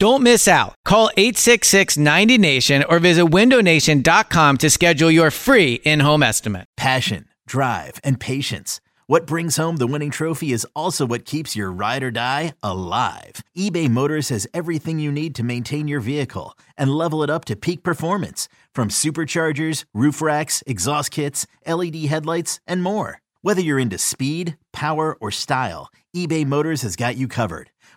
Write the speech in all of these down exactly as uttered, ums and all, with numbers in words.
Don't miss out. Call eight six six, nine zero, N A T I O N or visit window nation dot com to schedule your free in-home estimate. Passion, drive, and patience. What brings home the winning trophy is also what keeps your ride or die alive. eBay Motors has everything you need to maintain your vehicle and level it up to peak performance, from superchargers, roof racks, exhaust kits, L E D headlights, and more. Whether you're into speed, power, or style, eBay Motors has got you covered.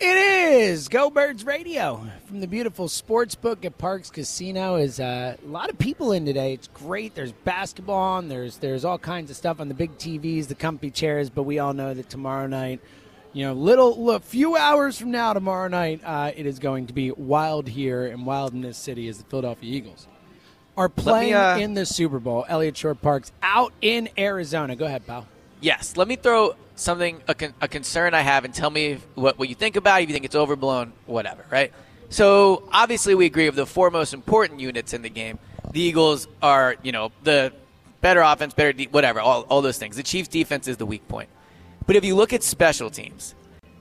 It is Go Birds Radio from the beautiful sportsbook at Parx Casino. Is uh, a lot of people in today. It's great. There's basketball on. There's there's all kinds of stuff on the big T Vs, the comfy chairs. But we all know that tomorrow night, you know, little, little few hours from now, tomorrow night, uh, it is going to be wild here and wild in this city as the Philadelphia Eagles are playing me, uh... in the Super Bowl. Elliot Shorr-Parks out in Arizona. Go ahead, pal. Yes, let me throw something, a, con- a concern I have, and tell me if, what, what you think about it, if you think it's overblown, whatever, right? So, obviously, we agree with the four most important units in the game. The Eagles are, you know, the better offense, better de- whatever, all, all those things. The Chiefs' defense is the weak point. But if you look at special teams,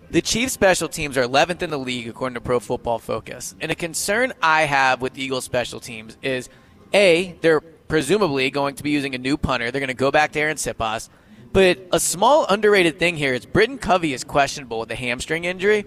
the Chiefs' special teams are eleventh in the league, according to Pro Football Focus. And a concern I have with the Eagles' special teams is, A, they're presumably going to be using a new punter. They're going to go back to Arryn Siposs. But a small underrated thing here is Britain Covey is questionable with a hamstring injury.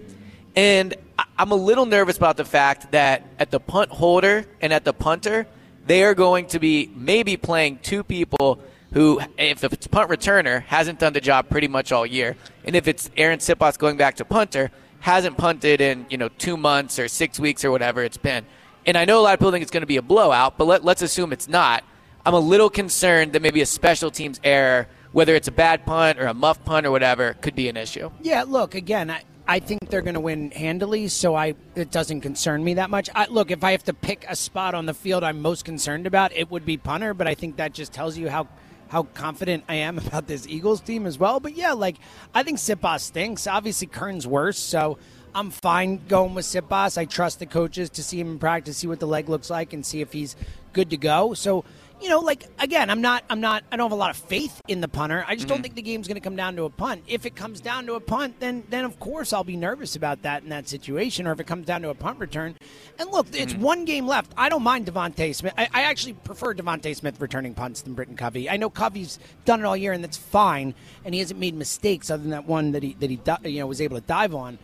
And I'm a little nervous about the fact that at the punt holder and at the punter, they are going to be maybe playing two people who, if the punt returner hasn't done the job pretty much all year, and if it's Arryn Siposs going back to punter, hasn't punted in, you know, two months or six weeks or whatever it's been. And I know a lot of people think it's going to be a blowout, but let, let's assume it's not. I'm a little concerned that maybe a special teams error, whether it's a bad punt or a muff punt or whatever, could be an issue. Yeah, look, again, I, I think they're going to win handily, so I it doesn't concern me that much. I, look, if I have to pick a spot on the field I'm most concerned about, it would be punter, but I think that just tells you how how confident I am about this Eagles team as well. But, yeah, like, I think Siposs stinks. Obviously, Kern's worse, so I'm fine going with Siposs. I trust the coaches to see him in practice, see what the leg looks like, and see if he's good to go. So, you know, like, again, I'm not, I'm not, I don't have a lot of faith in the punter. I just mm-hmm. don't think the game's going to come down to a punt. If it comes down to a punt, then, then of course I'll be nervous about that in that situation, or if it comes down to a punt return. And look, mm-hmm. it's one game left. I don't mind DeVonta Smith. I, I actually prefer DeVonta Smith returning punts than Britain Covey. I know Covey's done it all year, and that's fine, and he hasn't made mistakes other than that one that he, that he, you know, was able to dive on.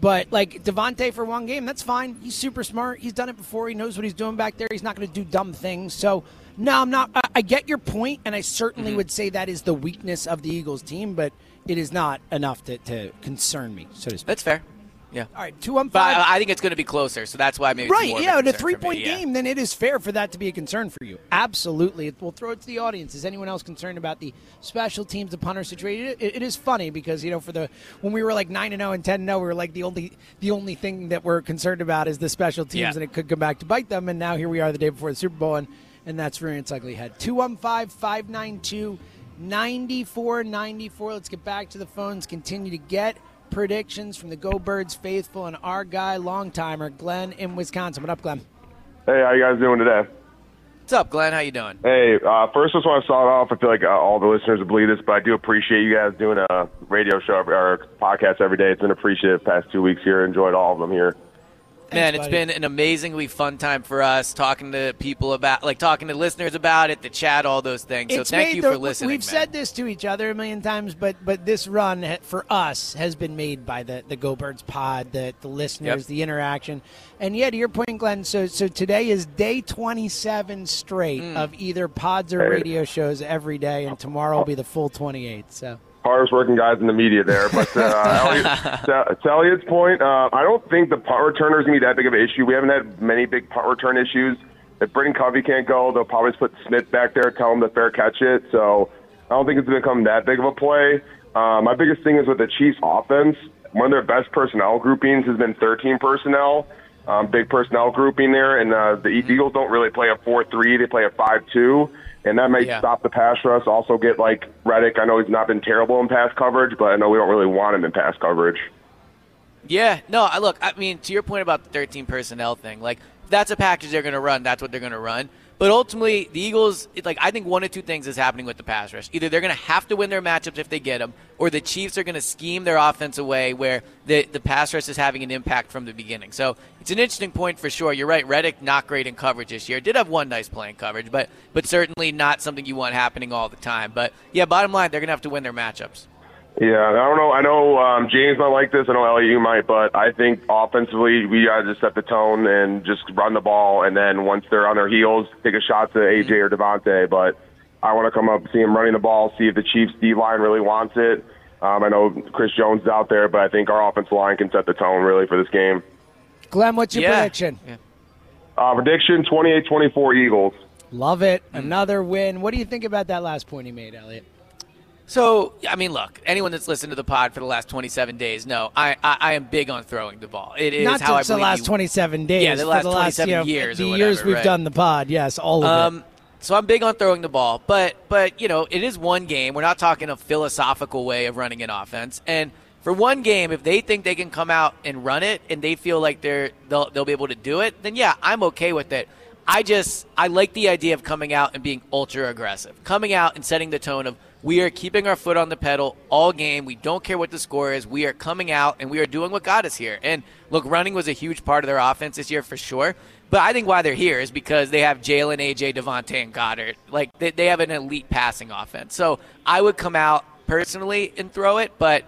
But, like, DeVonta for one game, that's fine. He's super smart. He's done it before. He knows what he's doing back there. He's not going to do dumb things. So, no, I'm not. I, I get your point, and I certainly mm-hmm. would say that is the weakness of the Eagles team, but it is not enough to, to concern me, so to speak. That's fair. Yeah. All right, two one five. But I, I think it's going to be closer, so that's why maybe right, it's more yeah, of a concern for me. Right, yeah, in a three-point game, then it is fair for that to be a concern for you. Absolutely. We'll throw it to the audience. Is anyone else concerned about the special teams, the punter situation? It, it is funny because, you know, for the when we were like nine and oh and ten and oh, we were like the only the only thing that we're concerned about is the special teams, yeah. and it could come back to bite them, and now here we are the day before the Super Bowl, and, and that's rearing its ugly head. two one five, five nine two, nine four nine four. Let's get back to the phones, continue to get predictions from the Go Birds faithful and our guy, long-timer, Glenn in Wisconsin. What up, Glenn? Hey, how you guys doing today? What's up, Glenn? How you doing? Hey, uh, first I just want to start off. I feel like uh, all the listeners will believe this, but I do appreciate you guys doing a radio show or podcast every day. It's been appreciated the past two weeks here. Enjoyed all of them here. Man, it's been an amazingly fun time for us talking to people about, like talking to listeners about it, the chat, all those things. So thank you for listening. We've said this to each other a million times, but but this run for us has been made by the, the Go Birds pod, the, the listeners, yep. the interaction. And yeah, to your point, Glenn, so so today is day twenty-seven straight mm. of either pods or radio shows every day, and tomorrow will be the full twenty-eight, so. Hardest working guys in the media there, but uh, Elliot, to Elliot's point, uh, I don't think the punt returner is going to be that big of an issue. We haven't had many big punt return issues. If Britain Covey can't go, they'll probably put Smith back there, tell him to fair catch it. So I don't think it's going to become that big of a play. Uh, my biggest thing is with the Chiefs offense, one of their best personnel groupings has been thirteen personnel, um, big personnel grouping there, and uh, the Eagles don't really play a four three, they play a five two. And that may yeah. stop the pass rush. Also get, like, Reddick. I know he's not been terrible in pass coverage, but I know we don't really want him in pass coverage. Yeah. No, I look, I mean, to your point about the thirteen personnel thing, like, if that's a package they're going to run, that's what they're going to run. But ultimately, the Eagles, it, like, I think one of two things is happening with the pass rush. Either they're going to have to win their matchups if they get them, or the Chiefs are going to scheme their offense away where the, the pass rush is having an impact from the beginning. So it's an interesting point for sure. You're right, Reddick not great in coverage this year. Did have one nice play in coverage, but, but certainly not something you want happening all the time. But, yeah, bottom line, they're going to have to win their matchups. Yeah, I don't know. I know um, James might like this. I know Elliot, you might, but I think offensively we gotta just set the tone and just run the ball, and then once they're on their heels, take a shot to A J or DeVonta. But I want to come up, see him running the ball, see if the Chiefs D line really wants it. Um, I know Chris Jones is out there, but I think our offensive line can set the tone really for this game. Glenn, what's your yeah. prediction? Yeah. Uh, prediction: twenty-eight twenty-four Eagles. Love it. Another win. What do you think about that last point he made, Elliot? So, I mean, look, anyone that's listened to the pod for the last twenty-seven days, no, I, I, I am big on throwing the ball. It is Not how I believe. Not the last you, twenty-seven days. Yeah, the last, the last twenty-seven you know, years the or whatever, years we've right? done the pod, yes, all of um, it. So I'm big on throwing the ball, but, but, you know, it is one game. We're not talking a philosophical way of running an offense. And for one game, if they think they can come out and run it and they feel like they're they'll, they'll be able to do it, then, yeah, I'm okay with it. I just I like the idea of coming out and being ultra-aggressive, coming out and setting the tone of, we are keeping our foot on the pedal all game. We don't care what the score is. We are coming out, and we are doing what got us here. And, look, running was a huge part of their offense this year for sure. But I think why they're here is because they have Jalen, A J, DeVonta, and Goddard. Like, they, they have an elite passing offense. So I would come out personally and throw it. But,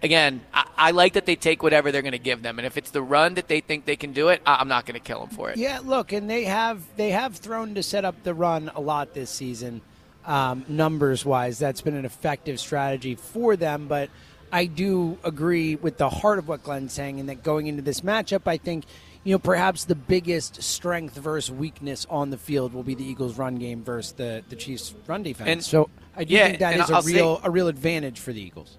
again, I, I like that they take whatever they're going to give them. And if it's the run that they think they can do it, I, I'm not going to kill them for it. Yeah, look, and they have they have thrown to set up the run a lot this season. Um, numbers-wise, that's been an effective strategy for them. But I do agree with the heart of what Glenn's saying, and that going into this matchup, I think, you know, perhaps the biggest strength versus weakness on the field will be the Eagles' run game versus the, the Chiefs' run defense. And so I do yeah, think that is I'll a real say, a real advantage for the Eagles.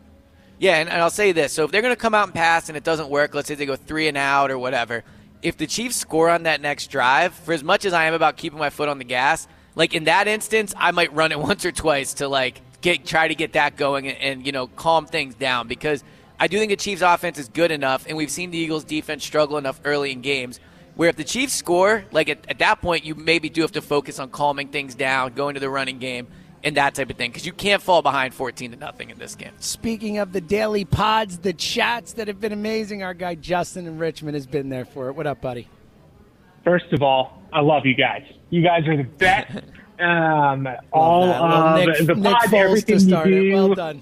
Yeah, and, and I'll say this. So if they're going to come out and pass and it doesn't work, let's say they go three and out or whatever, if the Chiefs score on that next drive, for as much as I am about keeping my foot on the gas, like, in that instance, I might run it once or twice to, like, get try to get that going and, and, you know, calm things down. Because I do think the Chiefs' offense is good enough, and we've seen the Eagles' defense struggle enough early in games, where if the Chiefs score, like, at, at that point, you maybe do have to focus on calming things down, going to the running game, and that type of thing, because you can't fall behind fourteen to nothing in this game. Speaking of the daily pods, the chats that have been amazing, our guy Justin in Richmond has been there for it. What up, buddy? First of all, I love you guys. You guys are the best. Um, all well, of Nick, the Nick pod, everything you do, well done.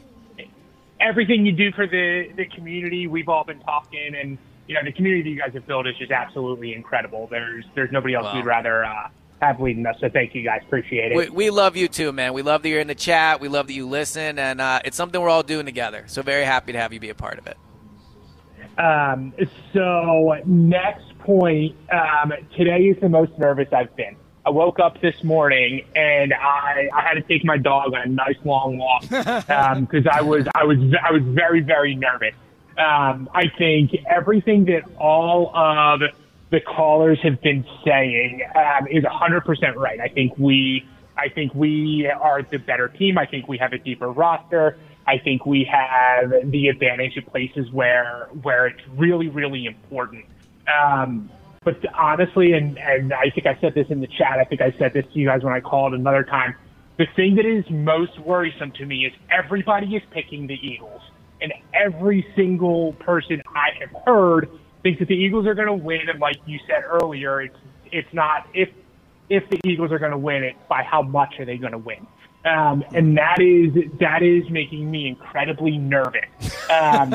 Everything you do for the, the community, we've all been talking, and you know the community that you guys have built is just absolutely incredible. There's there's nobody else wow. we'd rather uh, have leading us. So thank you guys, appreciate it. We, we love you too, man. We love that you're in the chat. We love that you listen, and uh, it's something we're all doing together. So very happy to have you be a part of it. Um, so next point, um, today is the most nervous I've been. I woke up this morning and I, I had to take my dog on a nice long walk because um, I was I was I was very very nervous. Um, I think everything that all of the callers have been saying um, is one hundred percent right. I think we I think we are the better team. I think we have a deeper roster. I think we have the advantage of places where where it's really, really important. Um, but honestly, and, and I think I said this in the chat, I think I said this to you guys when I called another time, the thing that is most worrisome to me is everybody is picking the Eagles. And every single person I have heard think that the Eagles are going to win, and like you said earlier, it's it's not if if the Eagles are going to win, it's by how much are they going to win. Um, and that is that is making me incredibly nervous. Um,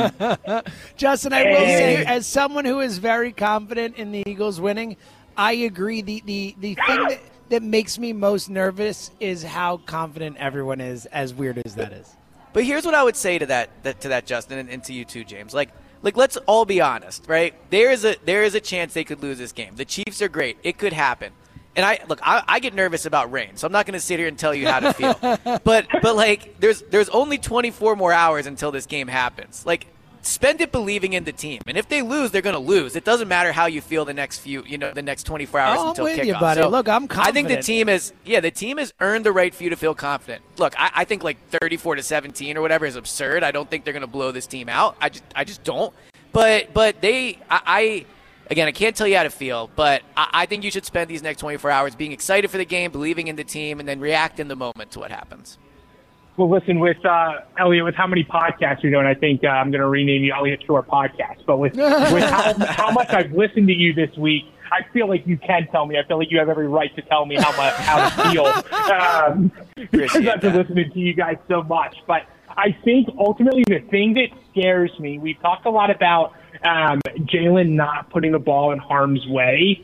Justin, I will say, as someone who is very confident in the Eagles winning, I agree. The the, the thing that, that makes me most nervous is how confident everyone is, as weird as that is. But here's what I would say to that, that to that Justin, and, and to you too, James. Like, like let's all be honest, right? There is a there is a chance they could lose this game. The Chiefs are great; it could happen. And I look, I, I get nervous about rain, so I'm not going to sit here and tell you how to feel. but but like, there's there's only twenty-four more hours until this game happens. Like, spend it believing in the team. And if they lose, they're going to lose. It doesn't matter how you feel the next few, you know, the next twenty-four hours oh, until I'm with kickoff. You, buddy. So look, I'm confident. I think the team is, yeah, the team has earned the right for you to feel confident. Look, I, I think like thirty-four to seventeen or whatever is absurd. I don't think they're going to blow this team out. I just I just don't. But but they, I. I Again, I can't tell you how to feel, but I, I think you should spend these next twenty-four hours being excited for the game, believing in the team, and then react in the moment to what happens. Well, listen, with uh, Elliot, with how many podcasts you're doing, I think uh, I'm going to rename you Elliot Shorr Podcast. But with, with how, how much I've listened to you this week, I feel like you can tell me. I feel like you have every right to tell me how much how to feel um, because I've been listening to you guys so much. But I think ultimately the thing that scares me, we've talked a lot about Um, Jalen not putting the ball in harm's way.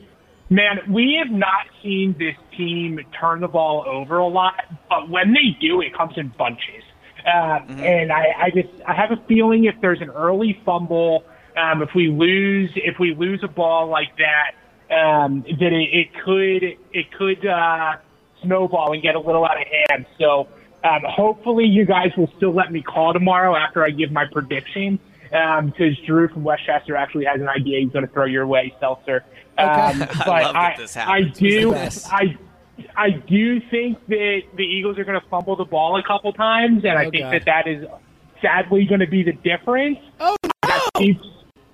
Man, we have not seen this team turn the ball over a lot, but when they do, it comes in bunches. Uh, mm-hmm. And I, I just I have a feeling if there's an early fumble, um, if we lose if we lose a ball like that, um, that it, it could it could uh, snowball and get a little out of hand. So um, hopefully you guys will still let me call tomorrow after I give my prediction. Because um, Drew from Westchester actually has an idea he's going to throw your way, Seltzer. Um, okay. But I love that this happens. I do, I, I do think that the Eagles are going to fumble the ball a couple times, and oh, I think God. that that is sadly going to be the difference. Oh no! I got Chiefs,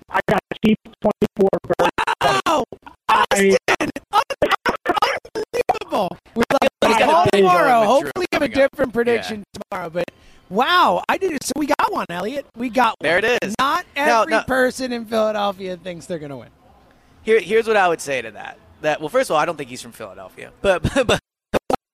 I got Chiefs twenty-four. Wow! Austin, I, unbelievable. We're like, like tomorrow. tomorrow. Hopefully, have a different up. prediction yeah. tomorrow, but. Wow, I did it. So we got one, Elliot. We got one. There it is. Not every no, no. person in Philadelphia thinks they're going to win. Here, here's what I would say to that. That well, first of all, I don't think he's from Philadelphia, but but,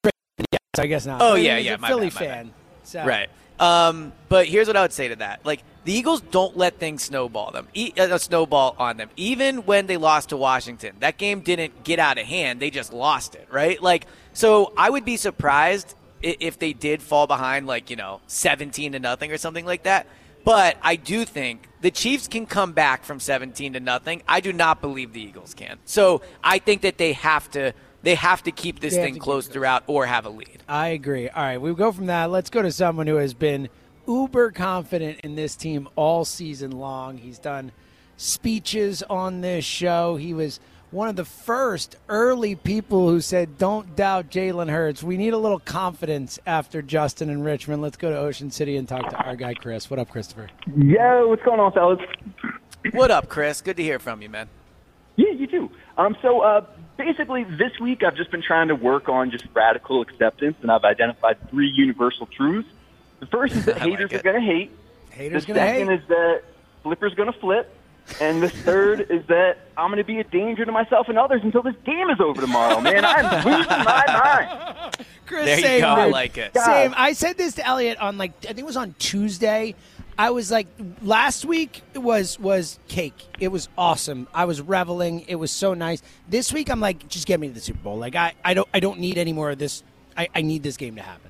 but yes, I guess not. Oh I mean, yeah, he's yeah, a my Philly bad, my fan. Bad. So. Right. Um, but here's what I would say to that. Like the Eagles don't let things snowball them, e- uh, snowball on them. Even when they lost to Washington, that game didn't get out of hand. They just lost it, right? Like so, I would be surprised if they did fall behind, like, you know, seventeen to nothing or something like that. But I do think the Chiefs can come back from seventeen to nothing. I do not believe the Eagles can. So I think that they have to they have to keep this thing close throughout or have a lead. I agree. All right, we go from that. Let's go to someone who has been uber confident in this team all season long. He's done speeches on this show. He was one of the first early people who said, don't doubt Jalen Hurts. We need a little confidence after Justin in Richmond. Let's go to Ocean City and talk to our guy, Chris. What up, Christopher? Yo, what's going on, fellas? What up, Chris? Good to hear from you, man. Yeah, you too. Um, so uh, basically this week I've just been trying to work on just radical acceptance, and I've identified three universal truths. The first is that haters like are going to hate. Haters going to hate. The second is that flippers going to flip. And the third is that I'm going to be a danger to myself and others until this game is over tomorrow, man. I'm losing my mind. Chris, there you same, go. I like it. God. Same. I said this to Elliot on, like, I think it was on Tuesday. I was like, last week was was cake. It was awesome. I was reveling. It was so nice. This week, I'm like, just get me to the Super Bowl. Like, I, I don't I don't need any more of this. I, I need this game to happen.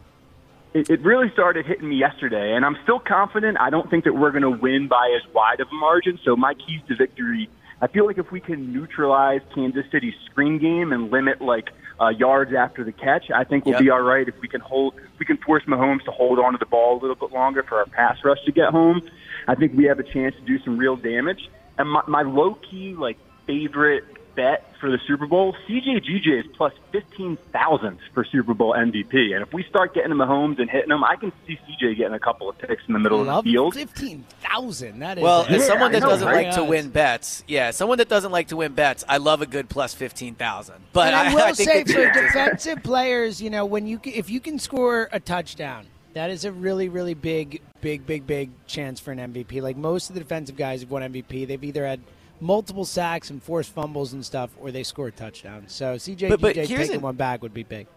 It, it really started hitting me yesterday, and I'm still confident. I don't think that we're going to win by as wide of a margin, so my keys to victory, I feel like if we can neutralize Kansas City's screen game and limit, like, uh, yards after the catch, I think we'll yep. be all right if we can hold, if we can force Mahomes to hold on to the ball a little bit longer for our pass rush to get home. I think we have a chance to do some real damage. And my, my low-key, like, favorite bet for the Super Bowl, C J is plus fifteen thousand for Super Bowl M V P. And if we start getting Mahomes and hitting him, I can see C J getting a couple of picks in the middle Love of the field. fifteen thousand, that is... Well, as yeah, someone that know, doesn't right? like to win bets, yeah, someone that doesn't like to win bets, I love a good plus fifteen thousand. But and I will I, I think say for defensive players, you know, when you if you can score a touchdown, that is a really, really big, big, big, big chance for an M V P. Like most of the defensive guys who've won M V P, they've either had multiple sacks and forced fumbles and stuff, or they score touchdowns. So C J but, but taking a, one back would be big.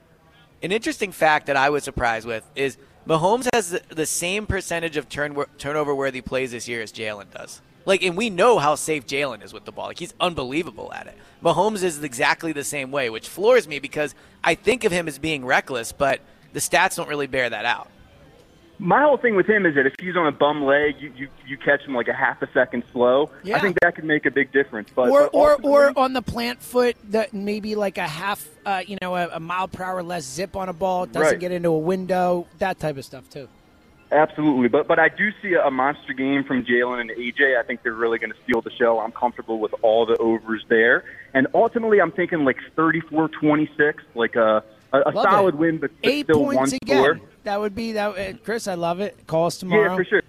An interesting fact that I was surprised with is Mahomes has the same percentage of turn, turnover-worthy plays this year as Jalen does. Like, and we know how safe Jalen is with the ball. Like, he's unbelievable at it. Mahomes is exactly the same way, which floors me because I think of him as being reckless, but the stats don't really bear that out. My whole thing with him is that if he's on a bum leg, you, you, you catch him like a half a second slow. Yeah. I think that could make a big difference. But, or, but or, or on the plant foot, that maybe like a half, uh, you know, a, a mile per hour less zip on a ball. It doesn't right. get into a window, that type of stuff too. Absolutely. But but I do see a monster game from Jalen and A J. I think they're really going to steal the show. I'm comfortable with all the overs there. And ultimately, I'm thinking like thirty-four twenty-six, like a, a, a solid it. win, but, but Eight still points one again. score. That would be that. Chris, I love it. Call us tomorrow. Yeah, for sure.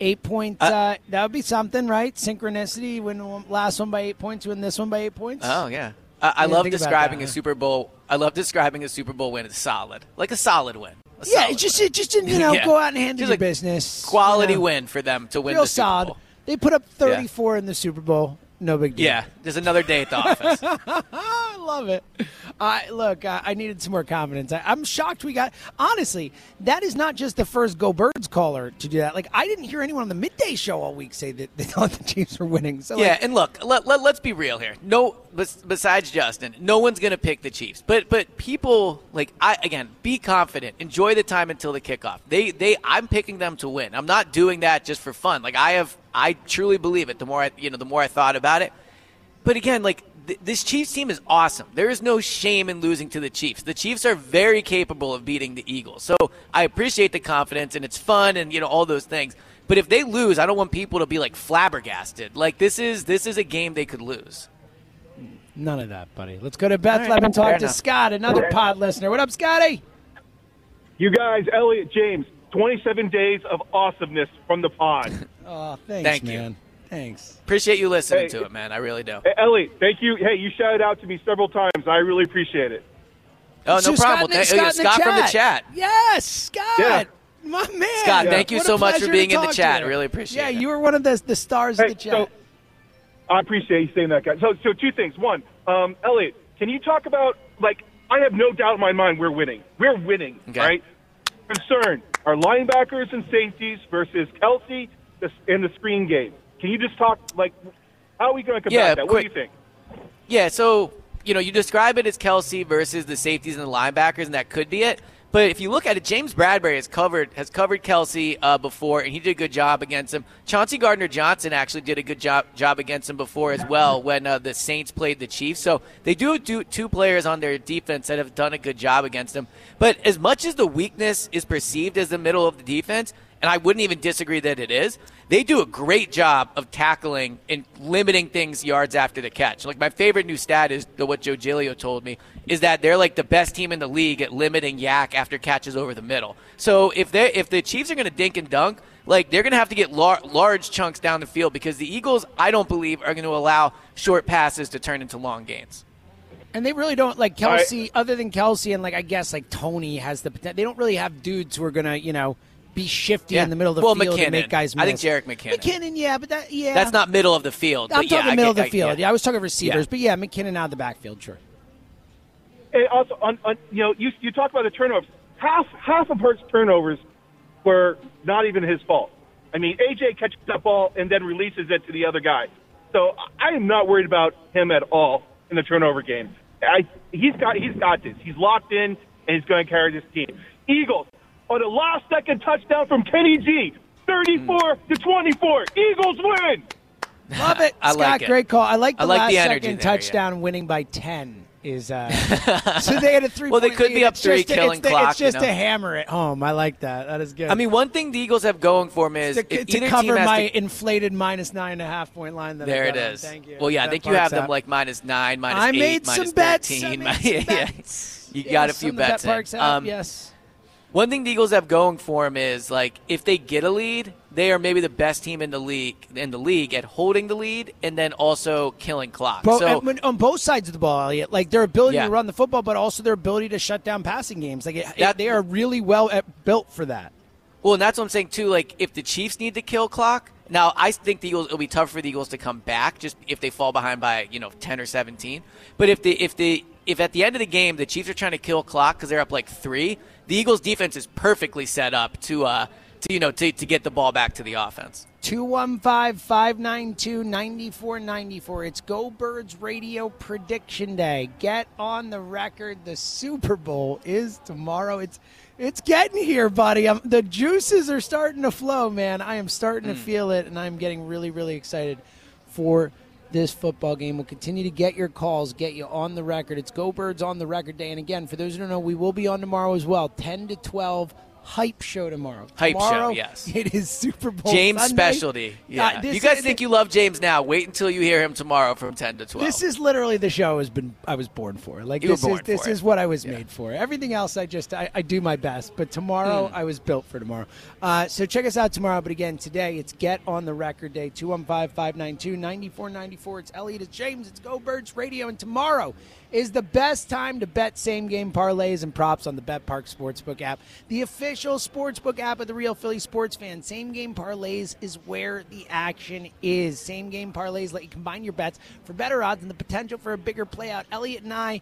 Eight points. Uh, uh, that would be something, right? Synchronicity. Win last one by eight points. Win this one by eight points. Oh, yeah. Uh, I love describing that, a huh? Super Bowl. I love describing a Super Bowl win as solid, like a solid win. Yeah, it just, it just didn't, you know, yeah. go out and handle your business. Quality you know. win for them to win Real the Super solid. Bowl. They put up thirty-four yeah. in the Super Bowl. No big deal. Yeah, there's another day at the office. I love it. Uh, look, uh, I needed some more confidence. I, I'm shocked we got – honestly, that is not just the first Go Birds caller to do that. Like, I didn't hear anyone on the midday show all week say that they thought the Chiefs were winning. So, yeah, like, and look, let, let, let's be real here. No, besides Justin, no one's going to pick the Chiefs. But but people, like, I again, be confident. Enjoy the time until the kickoff. They they I'm picking them to win. I'm not doing that just for fun. Like, I have – I truly believe it. The more I, you know, the more I thought about it. But again, like th- this Chiefs team is awesome. There is no shame in losing to the Chiefs. The Chiefs are very capable of beating the Eagles. So I appreciate the confidence, and it's fun, and you know all those things. But if they lose, I don't want people to be like flabbergasted. Like this is this is a game they could lose. None of that, buddy. Let's go to Bethlehem right, and talk to enough. Scott, another pod listener. What up, Scotty? You guys, Elliot, James. twenty-seven days of awesomeness from the pod. Oh, thanks, thank man. You. Thanks. Appreciate you listening hey, to it, man. I really do. Hey, Ellie, thank you. Hey, you shouted out to me several times. I really appreciate it. Oh, it's no problem. Scott, Scott, uh, Scott the from the chat. Yes, Scott. Yeah. My man. Scott, yeah. thank you what so much for being in the chat. I really appreciate yeah, it. Yeah, you were one of the, the stars hey, of the chat. So, I appreciate you saying that, guys. So, so two things. One, um, Elliot, can you talk about, like, I have no doubt in my mind we're winning. We're winning, okay. right? Concern. Our linebackers and safeties versus Kelce in the screen game. Can you just talk, like, how are we going to combat yeah, that? What quick. do you think? Yeah, so, you know, you describe it as Kelce versus the safeties and the linebackers, and that could be it. But if you look at it, James Bradbury has covered has covered Kelce uh, before, and he did a good job against him. Chauncey Gardner-Johnson actually did a good job job against him before as well when uh, the Saints played the Chiefs. So they do do two players on their defense that have done a good job against him. But as much as the weakness is perceived as the middle of the defense, and I wouldn't even disagree that it is, they do a great job of tackling and limiting things yards after the catch. Like, my favorite new stat is what Joe Giglio told me, is that they're, like, the best team in the league at limiting yak after catches over the middle. So if they if the Chiefs are going to dink and dunk, like, they're going to have to get lar- large chunks down the field because the Eagles, I don't believe, are going to allow short passes to turn into long gains. And they really don't, like, Kelce, right. other than Kelce and, like, I guess, like, Tony has the potential. They don't really have dudes who are going to, you know, be shifty yeah. in the middle of the well, field McKinnon. and make guys miss. I think Jerick McKinnon. McKinnon, yeah, but that, yeah. That's not middle of the field. I'm talking yeah, middle get, of the field. I, yeah. yeah, I was talking receivers, yeah. but yeah, McKinnon out of the backfield, sure. And also, on, on, you know, you you talk about the turnovers. Half half of Hurts' turnovers were not even his fault. I mean, A J catches that ball and then releases it to the other guy. So I am not worried about him at all in the turnover game. I he's got he's got this. He's locked in and he's going to carry this team. Eagles. On a last-second touchdown from Kenny G, thirty-four to twenty-four, Eagles win. Love it, I Scott. Like it. Great call. I like the, like last-second the touchdown yeah. winning by ten. Is uh, so they had a three. Well, they could lead. be up it's three, killing the, clock. It's just you know? to hammer it home. I like that. That is good. I mean, one thing the Eagles have going for them is to, if to cover team my to... inflated minus nine and a half point line. That there I got it is. On. Thank you. Well, yeah, that I think you have up. them like minus nine, minus I eight, made minus some thirteen. Bets. I made some bets. You got a few bets in. Yes. One thing the Eagles have going for them is, like, if they get a lead, they are maybe the best team in the league in the league at holding the lead and then also killing clock. Bro, so, on both sides of the ball, Elliot, like their ability yeah. to run the football, but also their ability to shut down passing games. Like it, that, it, they are really well at, built for that. Well, and that's what I'm saying, too. Like, if the Chiefs need to kill clock, now I think the Eagles, it'll be tough for the Eagles to come back just if they fall behind by, you know, ten or seventeen. But if the if the if at the end of the game the Chiefs are trying to kill clock because they're up like three, the Eagles' defense is perfectly set up to uh to you know to to get the ball back to the offense. two one five, five nine two, nine four nine four. It's Go Birds Radio Prediction Day. Get on the record. The Super Bowl is tomorrow. It's it's getting here, buddy. I'm, the juices are starting to flow, man. I am starting mm. to feel it, and I'm getting really, really excited for this football game. We'll continue to get your calls, get you on the record. It's Go Birds on the Record Day. And, again, for those who don't know, we will be on tomorrow as well, ten to twelve. Hype show tomorrow. Hype tomorrow, show, yes. It is Super Bowl James Sunday. Specialty. Yeah. Uh, you guys is, think you love James now. Wait until you hear him tomorrow from ten to twelve. This is literally the show has been I was born for. Like you this is this it. is what I was yeah. made for. Everything else I just I, I do my best, but tomorrow mm. I was built for tomorrow. Uh, so check us out tomorrow, but again, today it's Get on the Record Day. two one five, five nine two, nine four nine four. It's Elliot, it's James, it's Go Birds Radio, and tomorrow is the best time to bet same-game parlays and props on the BetParx Sportsbook app, the official sportsbook app of the Real Philly Sports Fan. Same-game parlays is where the action is. Same-game parlays let you combine your bets for better odds and the potential for a bigger playout. Elliot and I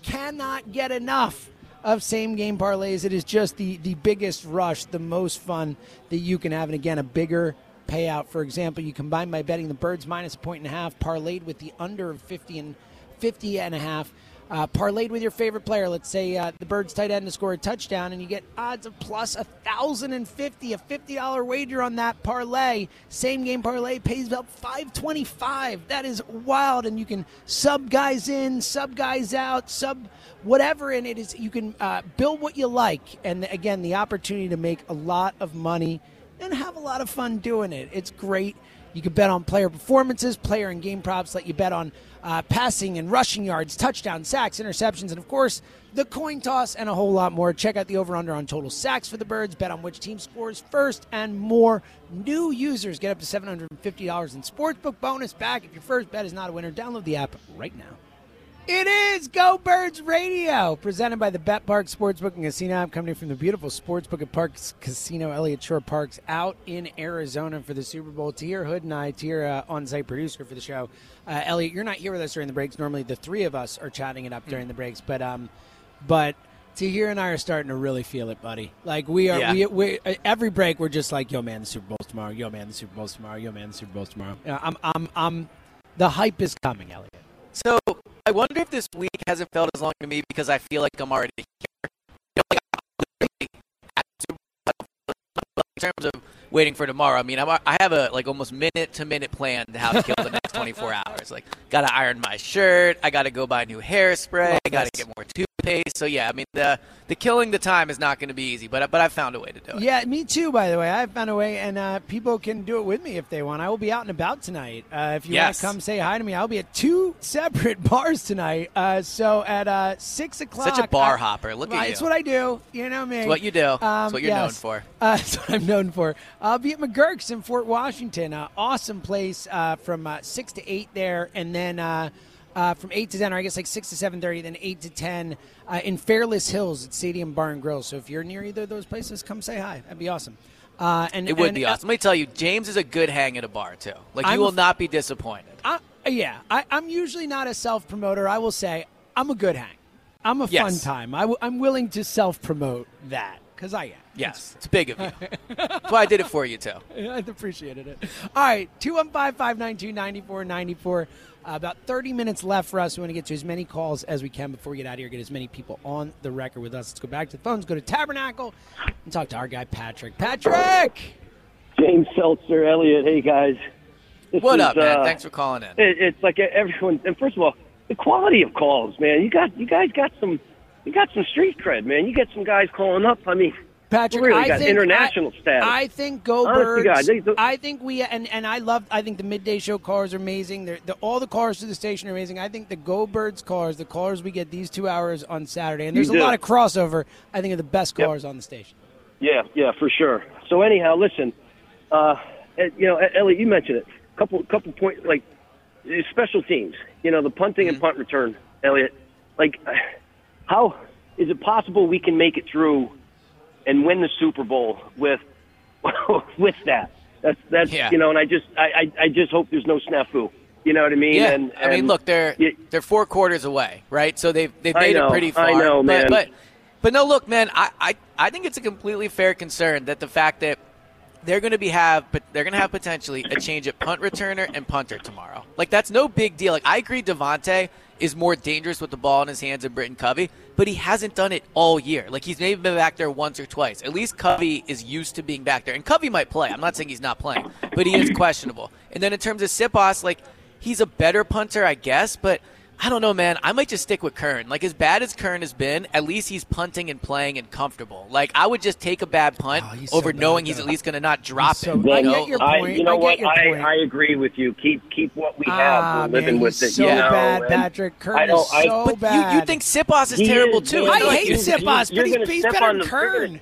cannot get enough of same-game parlays. It is just the, the biggest rush, the most fun that you can have, and again, a bigger payout. For example, you combine by betting the Birds minus a point and a half, parlayed with the under of fifty and fifty and a half, uh, parlayed with your favorite player. Let's say uh, the Birds tight end to score a touchdown, and you get odds of plus one thousand fifty, a fifty dollar wager on that parlay. Same game parlay pays up five twenty-five. That is wild, and you can sub guys in, sub guys out, sub whatever, and it is you can uh, build what you like. And again, the opportunity to make a lot of money and have a lot of fun doing it. It's great. You can bet on player performances, player and game props, let you bet on uh, passing and rushing yards, touchdowns, sacks, interceptions, and, of course, the coin toss and a whole lot more. Check out the over-under on total sacks for the Birds, bet on which team scores first, and more. New users get up to seven hundred fifty dollars in sportsbook bonus back. If your first bet is not a winner, download the app right now. It is Go Birds Radio, presented by the BetParx Sportsbook and Casino app, coming from the beautiful Sportsbook at Parx Casino. Elliot Shorr-Parks out in Arizona for the Super Bowl. Tier Hood and I, Tier uh, on-site producer for the show. Uh, Elliot, you're not here with us during the breaks. Normally the three of us are chatting it up mm-hmm. during the breaks, but um, but Tier and I are starting to really feel it, buddy. Like we are, yeah. we, we every break we're just like, yo man, the Super Bowl's tomorrow. Yo man, the Super Bowl's tomorrow. Yo man, the Super Bowl's tomorrow. Uh, I'm, I'm, I'm. The hype is coming, Elliot. So I wonder if this week hasn't felt as long to me because I feel like I'm already here. You know, like, in terms of waiting for tomorrow, I mean, I'm, I have a like almost minute-to-minute plan to how to kill the next twenty-four hours. Like, gotta iron my shirt. I gotta go buy new hairspray. Oh, I gotta yes. get more toothpaste. So yeah, I mean, the the killing the time is not going to be easy, but but I found a way to do it. Yeah, me too. By the way, I found a way, and uh, people can do it with me if they want. I will be out and about tonight. Uh, if you yes. want to come say hi to me, I'll be at two separate bars tonight. Uh, so at uh, six o'clock. Such a bar I, hopper. Look at you. It's what I do. You know me. It's what you do. Um, it's what you're yes. known for. Uh, it's what I'm known for. I'll be at McGurk's in Fort Washington. Uh, awesome place uh, from uh, six to eight there. And then uh, uh, from eight to ten, or I guess like six to seven thirty, then eight to ten uh, in Fairless Hills at Stadium Bar and Grill. So if you're near either of those places, come say hi. That'd be awesome. Uh, and It would and, be awesome. Uh, Let me tell you, James is a good hang at a bar, too. Like, you I'm will a, not be disappointed. I, yeah. I, I'm usually not a self-promoter. I will say I'm a good hang. I'm a yes. fun time. I w- I'm willing to self-promote that. Because I am. Yes. It's big of you. That's why I did it for you, too. I appreciated it. All right. two one five, five nine two, nine four nine four. Uh, about thirty minutes left for us. We want to get to as many calls as we can before we get out of here. Get as many people on the record with us. Let's go back to the phones. Go to Tabernacle and talk to our guy, Patrick. Patrick! James Seltzer, Elliot. Hey, guys. This what is, up, man? Uh, Thanks for calling in. It, it's like everyone. And first of all, the quality of calls, man. You got, you guys got some... You got some street cred, man. You get some guys calling up. I mean, Patrick, really I got think international I, status. I think Go Birds. God, they, they, I think we and, and I love. I think the midday show callers are amazing. They're, the, all the callers to the station are amazing. I think the Go Birds callers, the callers we get these two hours on Saturday, and there's a lot of crossover. I think are the best callers yep. on the station. Yeah, yeah, for sure. So anyhow, listen, uh, you know, Elliot, you mentioned it. Couple, couple point like special teams. You know, the punting mm-hmm. and punt return, Elliot. Like. How is it possible we can make it through and win the Super Bowl with with that. That's that's yeah. you know, and I just I, I, I just hope there's no snafu. You know what I mean? Yeah. And, and I mean, look, they're you, they're four quarters away, right? So they've they've made know, it pretty far. I know, man. But, but but no, look, man, I, I I think it's a completely fair concern that the fact that they're going to be have, but they're going to have potentially a change at punt returner and punter tomorrow. Like, that's no big deal. Like, I agree, DeVonta is more dangerous with the ball in his hands than Britain Covey, but he hasn't done it all year. Like, he's maybe been back there once or twice. At least Covey is used to being back there, and Covey might play. I'm not saying he's not playing, but he is questionable. And then in terms of Siposs, like, he's a better punter, I guess, but I don't know, man. I might just stick with Kern. Like, as bad as Kern has been, at least he's punting and playing and comfortable. Like, I would just take a bad punt oh, over so knowing bad. he's at least going to not drop so it. Well, you know? I get your point. I, you know I what? I, I agree with you. Keep keep what we have. Ah, We're living man, with it. So you know, bad, Patrick. Kern I don't, is so I, but bad. You, you think Siposs is he terrible, is, too. I like, hate Siposs, but he's, he's better than Kern.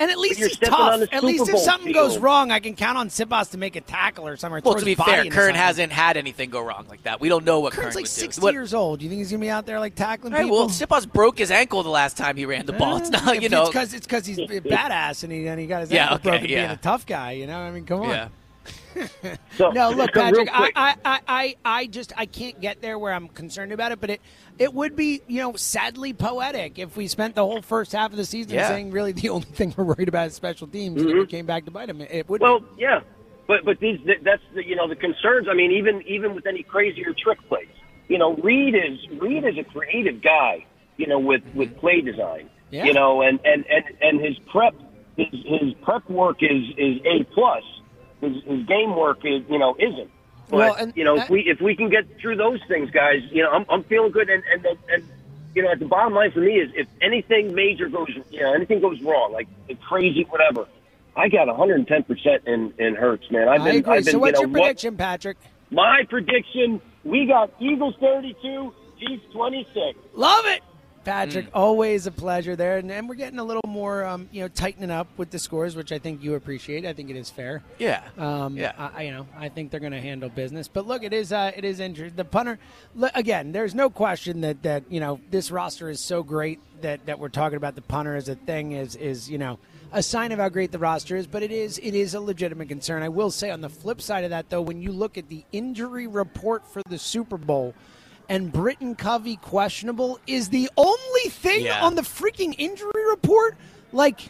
And at least he's tough. At least if something field. goes wrong, I can count on Siposs to make a tackle or something. Or well, to be fair, Kern hasn't had anything go wrong like that. We don't know what Kern's Kern like. sixty what? years old. Do you think he's gonna be out there like tackling right, people? Well, Siposs broke his ankle the last time he ran the ball. It's not, if you know, it's because it's because he's a badass and he and he got his yeah, ankle okay, broken yeah. being a tough guy. You know, I mean, come on. Yeah. so, no, look, Patrick, I, I, I, I just I can't get there where I'm concerned about it, but it, it would be, you know, sadly poetic if we spent the whole first half of the season yeah. saying really the only thing we're worried about is special teams mm-hmm. and it came back to bite them. It would Well, be. yeah, but but these that's the, you know, the concerns. I mean, even even with any crazier trick plays, you know, Reed is Reed is a creative guy, you know, with, mm-hmm. with play design, yeah. you know, and, and, and, and his prep his, his prep work is is A plus. His, his game work is, you know, isn't. But well, and you know, that, if we if we can get through those things, guys, you know, I'm I'm feeling good. And and, and and you know, at the bottom line for me is if anything major goes, you know, anything goes wrong, like crazy, whatever, I got one hundred ten percent in in Hurts, man. I've been. I agree. I've been so what's you know, your prediction, what, Patrick? My prediction: we got Eagles thirty-two, Chiefs twenty-six. Love it. Patrick, mm. always a pleasure there. And, and we're getting a little more, um, you know, tightening up with the scores, which I think you appreciate. I think it is fair. Yeah. Um, yeah. I, you know, I think they're going to handle business. But, look, it is uh, it is interesting. The punter, again, there's no question that, that, you know, this roster is so great that, that we're talking about the punter as a thing is, is, you know, a sign of how great the roster is. But it is it is a legitimate concern. I will say on the flip side of that, though, when you look at the injury report for the Super Bowl, and Britain Covey questionable is the only thing yeah. on the freaking injury report. Like,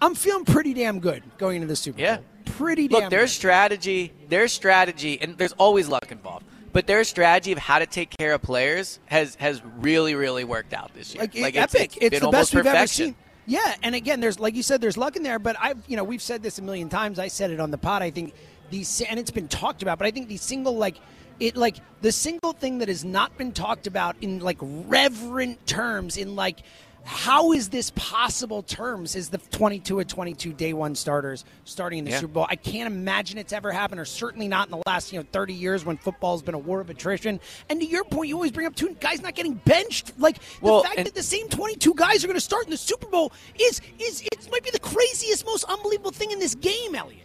I'm feeling pretty damn good going into the Super Bowl. Yeah. Pretty damn Look, their good. strategy, their strategy, and there's always luck involved, but their strategy of how to take care of players has, has really, really worked out this year. Like, like it's, epic. It's, it's, it's the best we've perfection. ever seen. Yeah, and again, there's like you said, there's luck in there, but I've you know we've said this a million times. I said it on the pod. I think these, and it's been talked about, but I think the single like. It like the single thing that has not been talked about in like reverent terms in like how is this possible terms is the twenty-two of twenty-two day one starters starting in the yeah. Super Bowl. I can't imagine it's ever happened, or certainly not in the last you know thirty years when football's been a war of attrition. And to your point, you always bring up two guys not getting benched. Like well, the fact and- that the same twenty-two guys are going to start in the Super Bowl is is it might be the craziest, most unbelievable thing in this game, Elliot.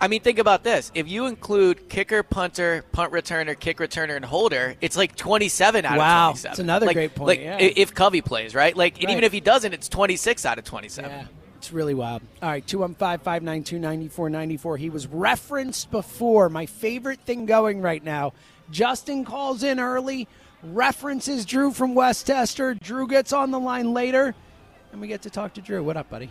I mean, think about this. If you include kicker, punter, punt returner, kick returner, and holder, it's like twenty-seven out wow. of twenty-seven. Wow, that's another like, great point. Like yeah. if Covey plays, right? Like, right. And even if he doesn't, it's twenty-six out of twenty-seven. Yeah, it's really wild. All right, two one five, five nine two, nine four nine four. He was referenced before. My favorite thing going right now. Justin calls in early, references Drew from Westchester. Drew gets on the line later, and we get to talk to Drew. What up, buddy?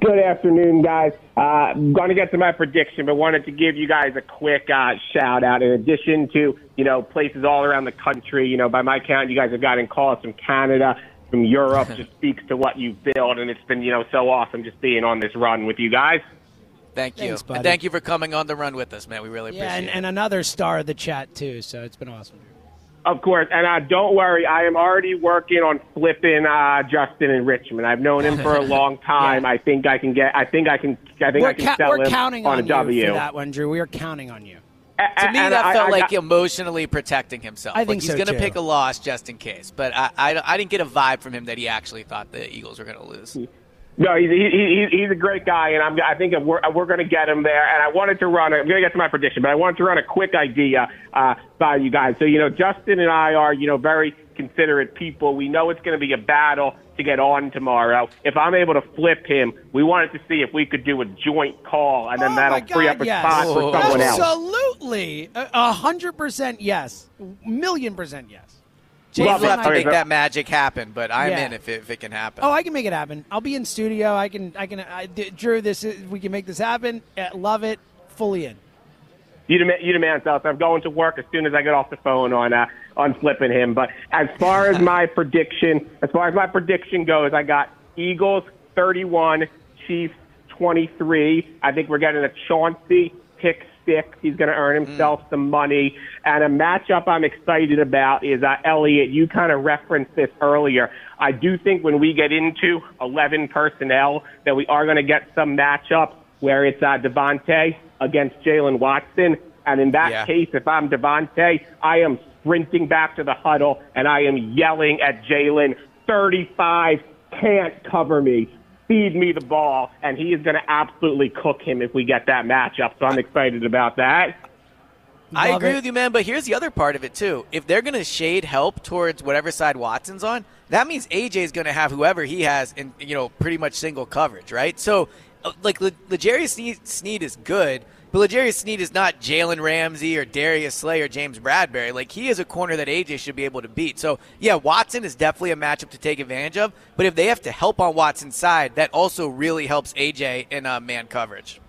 Good afternoon, guys. Uh, I'm going to get to my prediction, but wanted to give you guys a quick uh, shout-out. In addition to, you know, places all around the country, you know, by my count, you guys have gotten calls from Canada, from Europe. Just speaks to what you build, and it's been, you know, so awesome just being on this run with you guys. Thank you. Thanks, buddy. And thank you for coming on the run with us, man. We really appreciate yeah, and, it. And another star of the chat, too, so it's been awesome. Of course, and uh, don't worry, I am already working on flipping uh, Justin in Richmond. I've known him for a long time. yeah. I think I can get. I think I can. I think we're I can ca- sell we're him counting on, on a you W. For that one, Drew. We are counting on you. A- to me, that I, felt I, like I, emotionally protecting himself. I think like he's so going to pick a loss just in case. But I, I, I didn't get a vibe from him that he actually thought the Eagles were going to lose. No, he's he, he, he's a great guy, and I'm, I think we're we're going to get him there. And I wanted to run. I'm going to get to my prediction, but I wanted to run a quick idea uh, by you guys. So you know, Justin and I are you know very considerate people. We know it's going to be a battle to get on tomorrow. If I'm able to flip him, we wanted to see if we could do a joint call, and then oh that'll God, free up a yes. spot oh. for someone Absolutely. else. Absolutely. A hundred percent yes. Million percent yes. James will have to make that magic happen, but I'm yeah. in if it, if it can happen. Oh, I can make it happen. I'll be in studio. I can, I can, I, Drew, this is, we can make this happen. Uh, love it. Fully in. You demand, you demand stuff. I'm going to work as soon as I get off the phone on, uh, on flipping him. But as far as my prediction, as far as my prediction goes, I got Eagles thirty-one, Chiefs twenty-three. I think we're getting a Chauncey pick. He's going to earn himself mm. some money. And a matchup I'm excited about is, uh, Elliot, you kind of referenced this earlier. I do think when we get into eleven personnel that we are going to get some matchup where it's uh, DeVonta against Jalen Watson. And in that yeah. case, if I'm DeVonta, I am sprinting back to the huddle and I am yelling at Jalen, thirty-five, can't cover me. Feed me the ball, and he is going to absolutely cook him if we get that matchup. So I'm excited about that. I Love agree it. with you, man, but here's the other part of it, too. If they're going to shade help towards whatever side Watson's on, that means A J is going to have whoever he has in, you know, pretty much single coverage, right? So, like, Le- LeJarius Sneed is good, but LeJarius Sneed is not Jalen Ramsey or Darius Slay or James Bradberry. Like, he is a corner that A J should be able to beat. So, yeah, Watson is definitely a matchup to take advantage of. But if they have to help on Watson's side, that also really helps A J in uh, man coverage.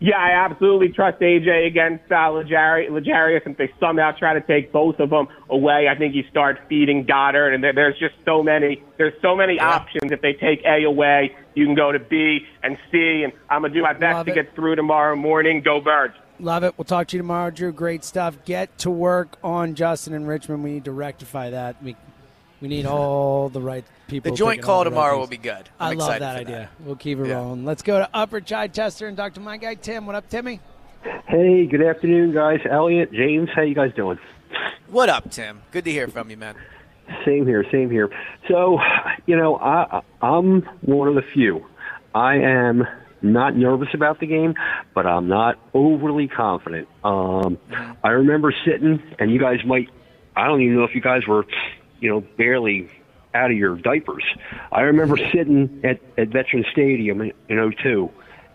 Yeah, I absolutely trust A J against uh, LeJarius. LeJarius, if they somehow try to take both of them away, I think you start feeding Goddard. And there, there's just so many. There's so many yeah. options. If they take A away, you can go to B and C. And I'm going to do my best Love to it. get through tomorrow morning. Go Birds. Love it. We'll talk to you tomorrow, Drew. Great stuff. Get to work on Justin and Richmond. We need to rectify that. We we need all the right people. The joint call tomorrow will be good. I'm I love that idea. That. We'll keep it yeah. rolling. Let's go to Upper Chichester and talk to my guy, Tim. What up, Timmy? Hey, good afternoon, guys. Elliot, James, how you guys doing? What up, Tim? Good to hear from you, man. Same here, same here. So, you know, I, I'm one of the few. I am not nervous about the game, but I'm not overly confident. Um, I remember sitting, and you guys might, I don't even know if you guys were, you know, barely out of your diapers. I remember sitting at, at Veterans Stadium in, in oh two,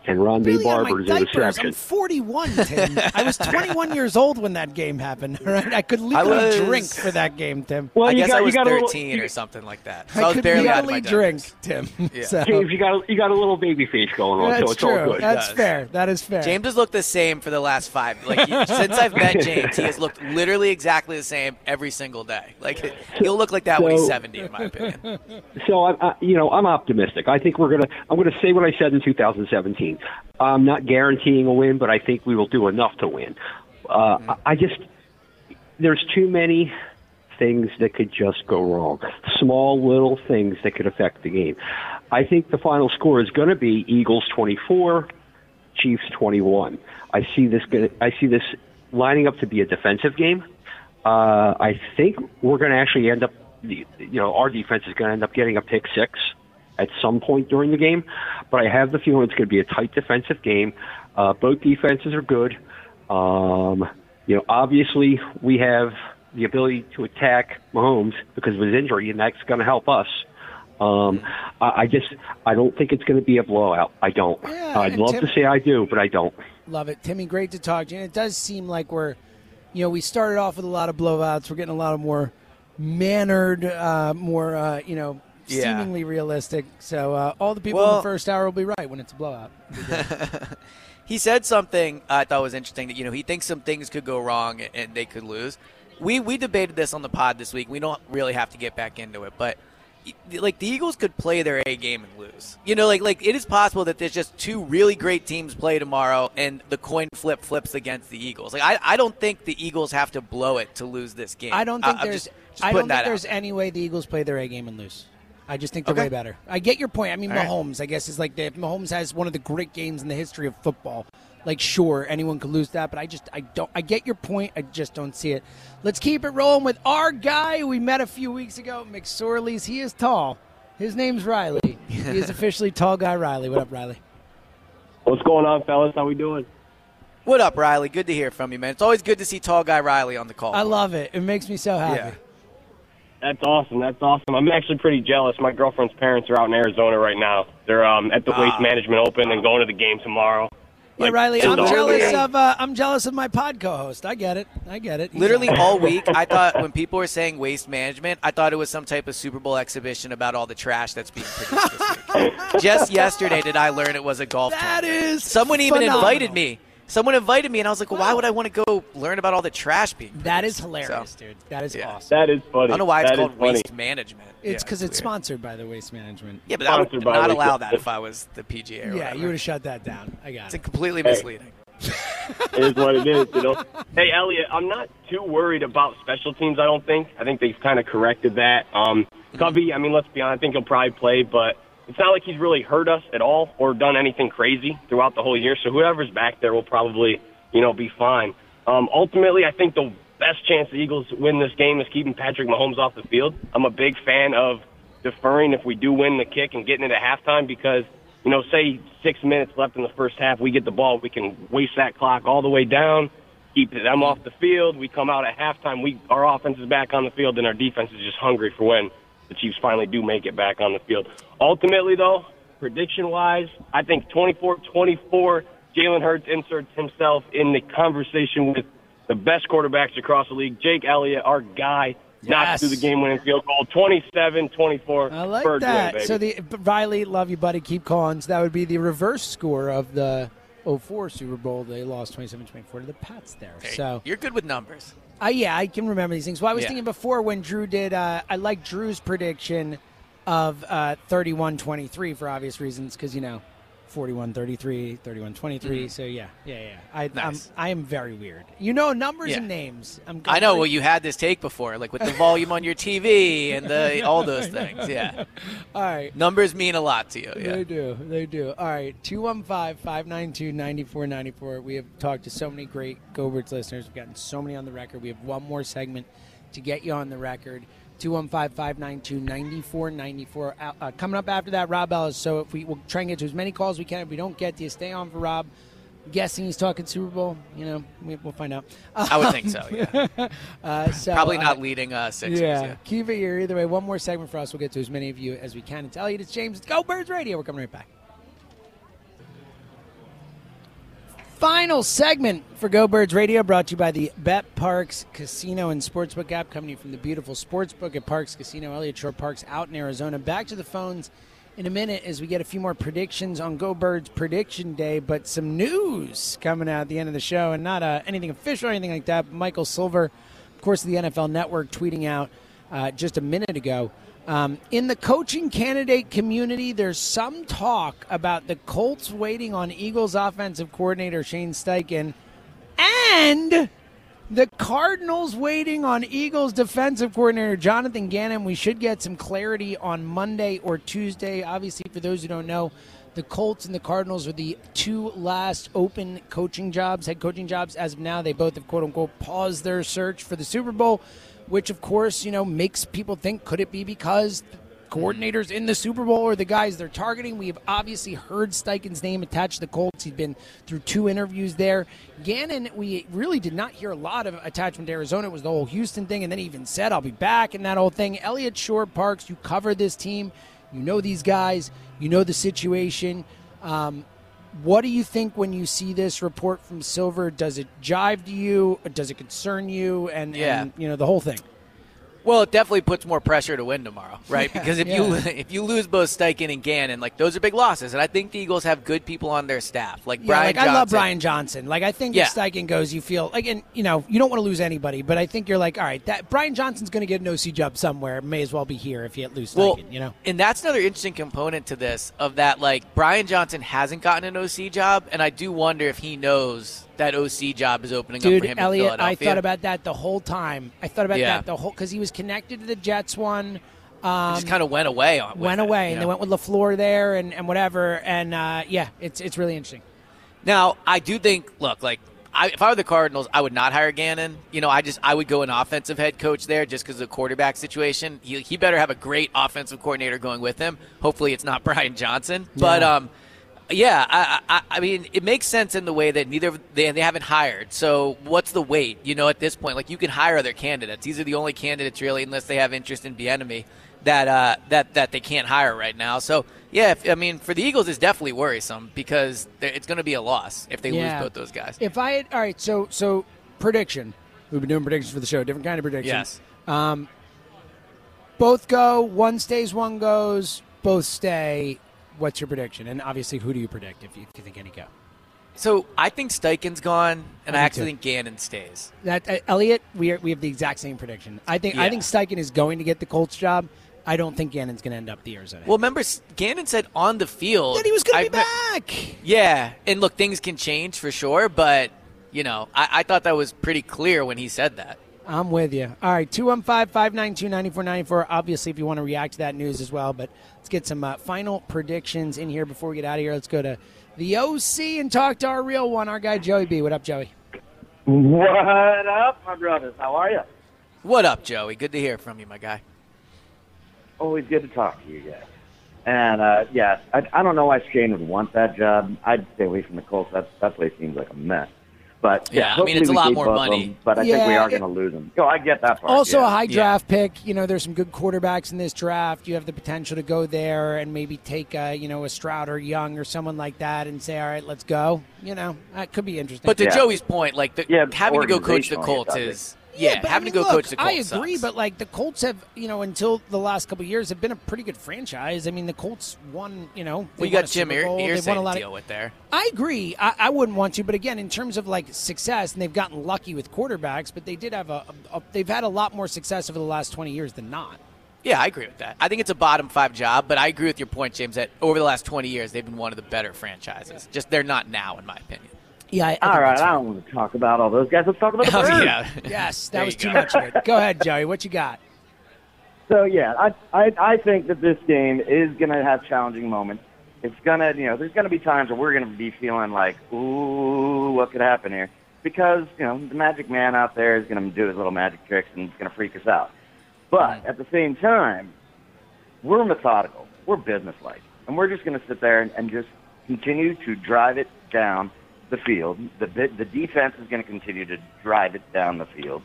and Ron really D. Barber's interception. I'm forty-one, Tim. I was twenty-one years old when that game happened. Right? I could legally I was, drink for that game, Tim. Well, I guess got, I was thirteen little, you, or something like that. So I, I could barely legally drink, Tim. Yeah. So. James, you got, you got a little baby face going on, That's so it's true. all good. That's fair. That is fair. James has looked the same for the last five. Like he, Since I've met James, he has looked literally exactly the same every single day. Like so, He'll look like that so, when he's seventy, in my opinion. So, I, I, you know, I'm optimistic. I think we're going to – I'm going to say what I said in two thousand seventeen. I'm not guaranteeing a win, but I think we will do enough to win. Uh, mm-hmm. I just, there's too many things that could just go wrong. Small little things that could affect the game. I think the final score is going to be Eagles twenty-four, Chiefs twenty-one. I see this. I see this lining up to be a defensive game. Uh, I think we're going to actually end up. You know, our defense is going to end up getting a pick six at some point during the game, but I have the feeling it's going to be a tight defensive game. Uh, both defenses are good. Um, you know, obviously we have the ability to attack Mahomes because of his injury, and that's going to help us. Um, I, I just, I don't think it's going to be a blowout. I don't. Yeah, I'd love Tim, to say I do, but I don't. Love it, Timmy. Great to talk to you. And it does seem like we're, you know, we started off with a lot of blowouts. We're getting a lot of more mannered, uh, more, uh, you know. Yeah. Seemingly realistic. So uh, all the people well, in the first hour will be right when it's a blowout. He said something I thought was interesting that, you know, he thinks some things could go wrong and they could lose. We we debated this on the pod this week. We don't really have to get back into it, but like the Eagles could play their A game and lose. You know, like like it is possible that there's just two really great teams play tomorrow and the coin flip flips against the Eagles. Like I, I don't think the Eagles have to blow it to lose this game. I don't think I, there's just, just I don't think there's there. any way the Eagles play their A game and lose. I just think they're okay. way better. I get your point. I mean, All Mahomes, right. I guess, is like the, Mahomes has one of the great games in the history of football. Like, sure, anyone could lose that, but I just, I don't, I get your point. I just don't see it. Let's keep it rolling with our guy we met a few weeks ago, McSorley's. He is tall. His name's Riley. He is officially Tall Guy Riley. What up, Riley? What's going on, fellas? How we doing? What up, Riley? Good to hear from you, man. It's always good to see Tall Guy Riley on the call. I love it. It makes me so happy. Yeah. That's awesome. That's awesome. I'm actually pretty jealous. My girlfriend's parents are out in Arizona right now. They're um, at the uh, Waste Management Open and going to the game tomorrow. Yeah, like, Riley, I'm jealous of uh, I'm jealous of my pod co-host. I get it. I get it. He's Literally out. All week, I thought when people were saying Waste Management, I thought it was some type of Super Bowl exhibition about all the trash that's being produced this week. Just yesterday did I learn it was a golf tournament. That is Someone even phenomenal. invited me. Someone invited me, and I was like, well, why would I want to go learn about all the trash being produced? That is hilarious, so, dude. That is yeah. awesome. That is funny. I don't know why it's that called Waste Management. It's because yeah, it's, it's sponsored by the Waste Management. Yeah, but I would not allow that if I was the P G A or yeah, whatever. You would have shut that down. I got it's it. It's completely hey. misleading. It is what it is, you know. Hey, Elliot, I'm not too worried about special teams, I don't think. I think they've kind of corrected that. Um, mm-hmm. Covey, I mean, let's be honest, I think he'll probably play, but – it's not like he's really hurt us at all or done anything crazy throughout the whole year, so whoever's back there will probably, you know, be fine. Um, ultimately, I think the best chance the Eagles win this game is keeping Patrick Mahomes off the field. I'm a big fan of deferring if we do win the kick and getting it at halftime because, you know, say six minutes left in the first half, we get the ball, we can waste that clock all the way down, keep them off the field. We come out at halftime, we our offense is back on the field, and our defense is just hungry for when the Chiefs finally do make it back on the field. Ultimately, though, prediction-wise, I think twenty-four twenty-four, Jalen Hurts inserts himself in the conversation with the best quarterbacks across the league. Jake Elliott, our guy, yes. knocks through the game-winning field goal, twenty-seven twenty-four. I like Bird that. Win, so the Riley, love you, buddy. Keep calling. So that would be the reverse score of the oh four Super Bowl. They lost twenty-seven twenty-four to the Pats there. Hey, so you're good with numbers. Uh, yeah, I can remember these things. Well, I was yeah. thinking before when Drew did, uh, I like Drew's prediction of uh, thirty-one twenty-three for obvious reasons because, you know, forty-one thirty-three, thirty-one twenty-three. Mm-hmm. So, yeah, yeah, yeah. I, nice. I am very weird. You know numbers yeah. and names. I'm I know. Well, you had this take before, like with the volume on your T V and the, all those things. Yeah. All right. Numbers mean a lot to you. Yeah. They do. They do. All right. two one five, five nine two, nine four nine four. We have talked to so many great GoBirds listeners. We've gotten so many on the record. We have one more segment to get you on the record. two one five, five nine two, nine four nine four. Uh, coming up after that, Rob Ellis. So if we will try and get to as many calls as we can. If we don't get to you, stay on for Rob. I'm guessing he's talking Super Bowl. You know, we, we'll find out. Um, I would think so, yeah. uh, so Probably not uh, leading uh, six. Yeah, yeah. Keep it here. Either way, one more segment for us. We'll get to as many of you as we can. It's Elliot, it's James. It's Go Birds Radio. We're coming right back. Final segment for Go Birds Radio brought to you by the BetParx Casino and Sportsbook app, coming to you from the beautiful Sportsbook at Parx Casino. Elliot Shorr-Parks out in Arizona. Back to the phones in a minute as we get a few more predictions on Go Birds Prediction Day, but some news coming out at the end of the show, and not uh, anything official or anything like that. But Michael Silver, of course, of the N F L Network, tweeting out uh, just a minute ago, Um, in the coaching candidate community, there's some talk about the Colts waiting on Eagles offensive coordinator Shane Steichen and the Cardinals waiting on Eagles defensive coordinator Jonathan Gannon. We should get some clarity on Monday or Tuesday. Obviously, for those who don't know, the Colts and the Cardinals are the two last open coaching jobs, head coaching jobs. As of now, they both have, quote-unquote, paused their search for the Super Bowl, which, of course, you know, makes people think, could it be because coordinators in the Super Bowl or the guys they're targeting? We have obviously heard Steichen's name attached to the Colts. He's been through two interviews there. Gannon, we really did not hear a lot of attachment to Arizona. It was the whole Houston thing, and then he even said, I'll be back, and that whole thing. Elliot Shorr-Parks, you cover this team. You know these guys. You know the situation. Um, what do you think when you see this report from Silver? Does it jive to you? Does it concern you? And, yeah. and you know, the whole thing. Well, it definitely puts more pressure to win tomorrow, right? Yeah, because if yeah. you if you lose both Steichen and Gannon, like, those are big losses. And I think the Eagles have good people on their staff, like yeah, Brian like, Johnson. I love Brian Johnson. Like, I think yeah. if Steichen goes, you feel like, and you know, you don't want to lose anybody, but I think you're like, all right, that Brian Johnson's going to get an O C job somewhere. May as well be here if you lose Steichen, well, you know? And that's another interesting component to this, of that, like, Brian Johnson hasn't gotten an O C job, and I do wonder if he knows that O C job is opening Dude, up for him Elliot, in Philadelphia. Dude, Elliot, I thought about that the whole time. I thought about yeah. that the whole – because he was connected to the Jets one. Um, it just kind of went away. On, went away, it, and know? they went with LaFleur there and, and whatever. And, uh, yeah, it's it's really interesting. Now, I do think – look, like, I, if I were the Cardinals, I would not hire Gannon. You know, I just – I would go an offensive head coach there just because of the quarterback situation. He, he better have a great offensive coordinator going with him. Hopefully it's not Brian Johnson. But – um. Yeah, I, I, I mean, it makes sense in the way that neither of they, they haven't hired. So what's the wait? You know, at this point, like you can hire other candidates. These are the only candidates really, unless they have interest in Bieniemy, that uh, that that they can't hire right now. So yeah, if, I mean, for the Eagles, it's definitely worrisome because it's going to be a loss if they yeah. lose both those guys. If I had, all right, so so prediction. We've been doing predictions for the show, different kind of predictions. Yes. Um, both go. One stays. One goes. Both stay. What's your prediction? And obviously, who do you predict if you, if you think any go? So I think Steichen's gone, and I, I actually too. think Gannon stays. That uh, Elliot, we are, we have the exact same prediction. I think yeah. I think Steichen is going to get the Colts job. I don't think Gannon's going to end up the Arizona. Well, remember, Gannon said on the field that he was going to be back. Yeah, and look, things can change for sure, but you know, I, I thought that was pretty clear when he said that. I'm with you. All right, two one five, five nine two, nine four nine four. Obviously, if you want to react to that news as well, but let's get some uh, final predictions in here before we get out of here. Let's go to the O C and talk to our real one, our guy Joey B. What up, Joey? What up, my brothers? How are you? What up, Joey? Good to hear from you, my guy. Always good to talk to you guys. And, uh, yeah, I, I don't know why Shane would want that job. I'd stay away from the Colts. That, that place seems like a mess. But yeah, yeah I mean, it's a lot more money. Them, but I yeah, think we are going to lose them. So I get that part. Also, yeah. a high draft yeah. pick. You know, there's some good quarterbacks in this draft. You have the potential to go there and maybe take a, you know, a Stroud or Young or someone like that and say, all right, let's go. You know, that could be interesting. But to yeah. Joey's point, like the, yeah, having to go coach the Colts is yeah, yeah but, having I mean, to go look, coach the Colts. I agree, sucks. But like the Colts have, you know, until the last couple of years, have been a pretty good franchise. I mean, the Colts won, you know, we well, got Jim Irsay to deal of, with there. I agree. I, I wouldn't want to, but again, in terms of like success, and they've gotten lucky with quarterbacks, but they did have a, a, a they've had a lot more success over the last twenty years than not. Yeah, I agree with that. I think it's a bottom five job, but I agree with your point, James, that over the last twenty years they've been one of the better franchises. Yeah. Just they're not now, in my opinion. Yeah. I, I all right, I don't want to talk about all those guys. Let's talk about the Browns. Yeah. Yes, that was too go. much of it. Go ahead, Joey. What you got? So yeah, I I, I think that this game is going to have challenging moments. It's gonna, you know, there's gonna be times where we're gonna be feeling like, ooh, what could happen here? Because you know the magic man out there is gonna do his little magic tricks and it's gonna freak us out. But at the same time, we're methodical, we're businesslike, and we're just gonna sit there and, and just continue to drive it down the field. The the defense is gonna continue to drive it down the field,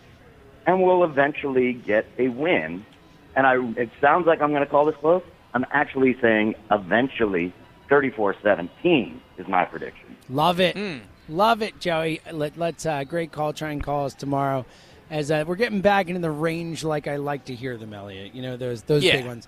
and we'll eventually get a win. And I, it sounds like I'm gonna call this close. I'm actually saying eventually. thirty-four seventeen is my prediction. Love it. Mm. Love it, Joey. Let, let's uh, great call. Try and call us tomorrow as uh, we're getting back into the range like I like to hear them, Elliot. You know, those those yeah. big ones.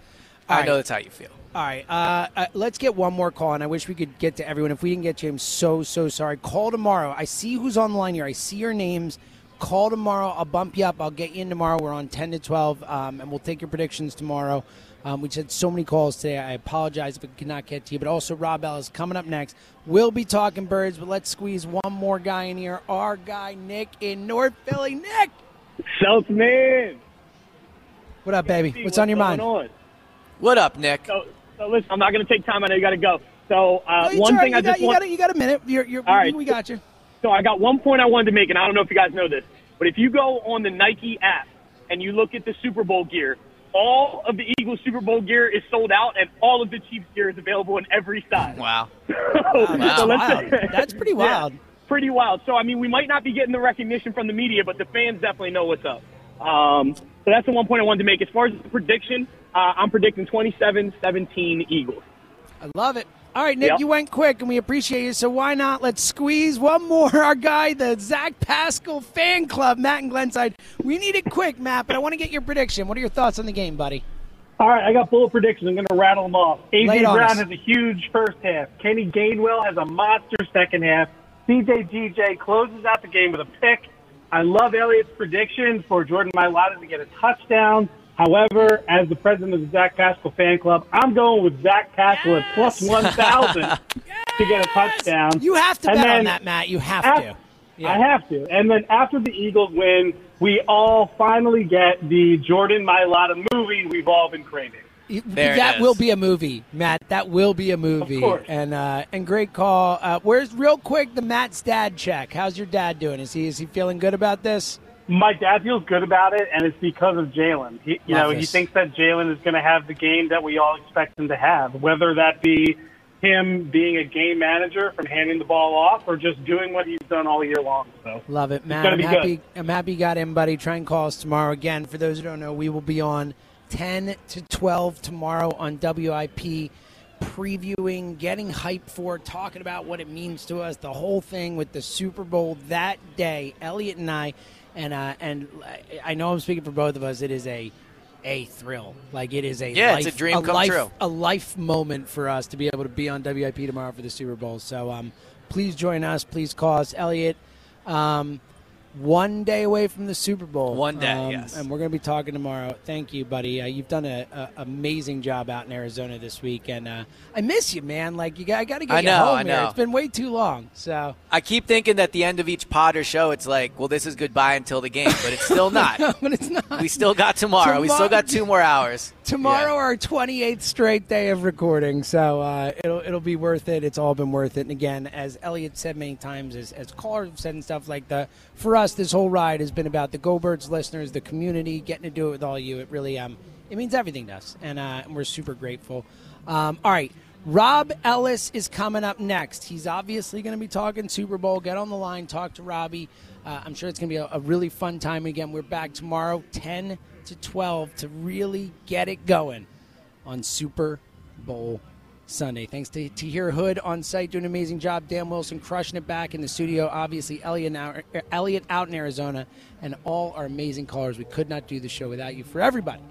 All I right. know that's how you feel. All right. Uh, uh, let's get one more call, and I wish we could get to everyone. If we didn't get you, I'm so, so sorry. Call tomorrow. I see who's on the line here. I see your names. Call tomorrow. I'll bump you up. I'll get you in tomorrow. We're on ten to twelve, um, and we'll take your predictions tomorrow. Um, we just had so many calls today. I apologize if we could not get to you. But also, Rob Ellis coming up next. We'll be talking birds, but let's squeeze one more guy in here. Our guy, Nick, in North Philly. Nick! South Man! What up, baby? What's, what's on your mind? On? What up, Nick? So, so listen, I'm not going to take time. I know you got to go. So, uh, no, one right. thing you I got, just you want... Got a, you got a minute. You're, you're, All right. We got you. So, I got one point I wanted to make, and I don't know if you guys know this. But if you go on the Nike app and you look at the Super Bowl gear, all of the Eagles Super Bowl gear is sold out, and all of the Chiefs gear is available in every size. Wow. so, wow. So wow. That's pretty wild. Yeah, pretty wild. So, I mean, we might not be getting the recognition from the media, but the fans definitely know what's up. Um, so that's the one point I wanted to make. As far as the prediction, uh, I'm predicting twenty-seven seventeen Eagles. I love it. All right, Nick, yep. you went quick, and we appreciate you, so why not? Let's squeeze one more. Our guy, the Zach Pascal fan club, Matt and Glenside. We need it quick, Matt, but I want to get your prediction. What are your thoughts on the game, buddy? All right, I got full predictions. I'm going to rattle them off. A J. Brown has a huge first half. Kenny Gainwell has a monster second half. C J closes out the game with a pick. I love Elliot's prediction for Jordan Mailata to get a touchdown. However, as the president of the Zach Pascal fan club, I'm going with Zach Pascal yes! at plus one thousand yes! to get a touchdown. You have to and bet on that, Matt. You have after, to. Yeah. I have to. And then after the Eagles win, we all finally get the Jordan Mailata movie we've all been craving. There that will be a movie, Matt. That will be a movie. Of course. And, uh, and great call. Uh, where's, real quick, the Matt's dad check? How's your dad doing? Is he, is he feeling good about this? My dad feels good about it, and it's because of Jalen. He, you Love know, this. He thinks that Jalen is going to have the game that we all expect him to have, whether that be him being a game manager, from handing the ball off, or just doing what he's done all year long. So love it, Matt. I'm happy, I'm happy you got him, buddy. Try and call us tomorrow. Again, for those who don't know, we will be on ten to twelve tomorrow on W I P, previewing, getting hype for, talking about what it means to us, the whole thing with the Super Bowl that day. Elliot and I, and uh, and I know I'm speaking for both of us, it is a a thrill. Like, it is a yeah, life, it's a dream a come life, true. A life moment for us to be able to be on W I P tomorrow for the Super Bowl. So um, please join us. Please call us. Elliot, um, one day away from the Super Bowl. One day, um, yes. And we're going to be talking tomorrow. Thank you, buddy. Uh, you've done an amazing job out in Arizona this week, and uh, I miss you, man. Like, you got, I got to get I you know, home I know. Here. It's been way too long. So I keep thinking that the end of each pod or show, it's like, well, this is goodbye until the game, but it's still not. No, but it's not. We still got tomorrow. tomorrow. We still got two more hours. Tomorrow, yeah. Our twenty-eighth straight day of recording, so uh, it'll it'll be worth it. It's all been worth it. And again, as Elliot said many times, as as callers have said and stuff like that, for us, this whole ride has been about the Go Birds listeners, the community, getting to do it with all you. It really um it means everything to us, and uh, we're super grateful. Um, all right, Rob Ellis is coming up next. He's obviously going to be talking Super Bowl. Get on the line, talk to Robbie. Uh, I'm sure it's going to be a, a really fun time. Again, we're back tomorrow, ten to twelve, to really get it going on Super Bowl Sunday. Thanks to Tahir Hood on site, doing an amazing job. Dan Wilson crushing it back in the studio. Obviously, Elliot, now, Elliot out in Arizona, and all our amazing callers. We could not do the show without you. For everybody,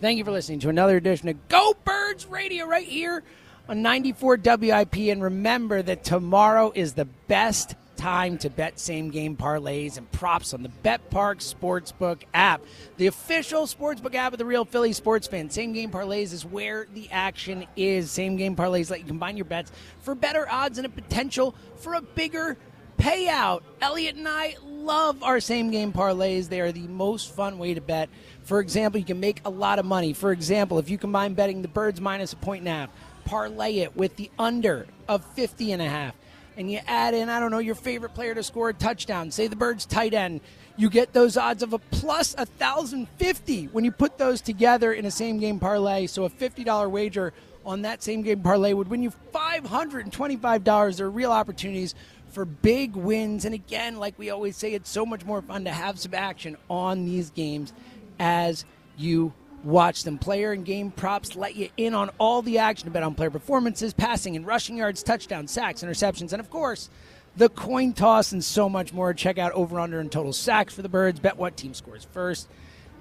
thank you for listening to another edition of Go Birds Radio right here on ninety-four W I P. And remember that tomorrow is the best time to bet same-game parlays and props on the BetParx Sportsbook app, the official sportsbook app of the Real Philly Sports Fan. Same-game parlays is where the action is. Same-game parlays let you combine your bets for better odds and a potential for a bigger payout. Elliot and I love our same-game parlays. They are the most fun way to bet. For example, you can make a lot of money. For example, if you combine betting the Birds minus a point and a half, parlay it with the under of fifty and a half, and you add in, I don't know, your favorite player to score a touchdown, say the Birds tight end, you get those odds of a plus one thousand fifty when you put those together in a same-game parlay. So a fifty dollars wager on that same-game parlay would win you five hundred twenty-five dollars. There are real opportunities for big wins. And again, like we always say, it's so much more fun to have some action on these games as you watch them. Player and game props let you in on all the action to bet on player performances, passing and rushing yards, touchdowns, sacks, interceptions, and, of course, the coin toss and so much more. Check out over-under and total sacks for the Birds. Bet what team scores first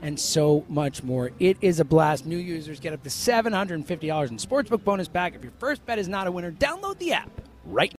and so much more. It is a blast. New users get up to seven hundred fifty dollars in sportsbook bonus back if your first bet is not a winner. Download the app right now.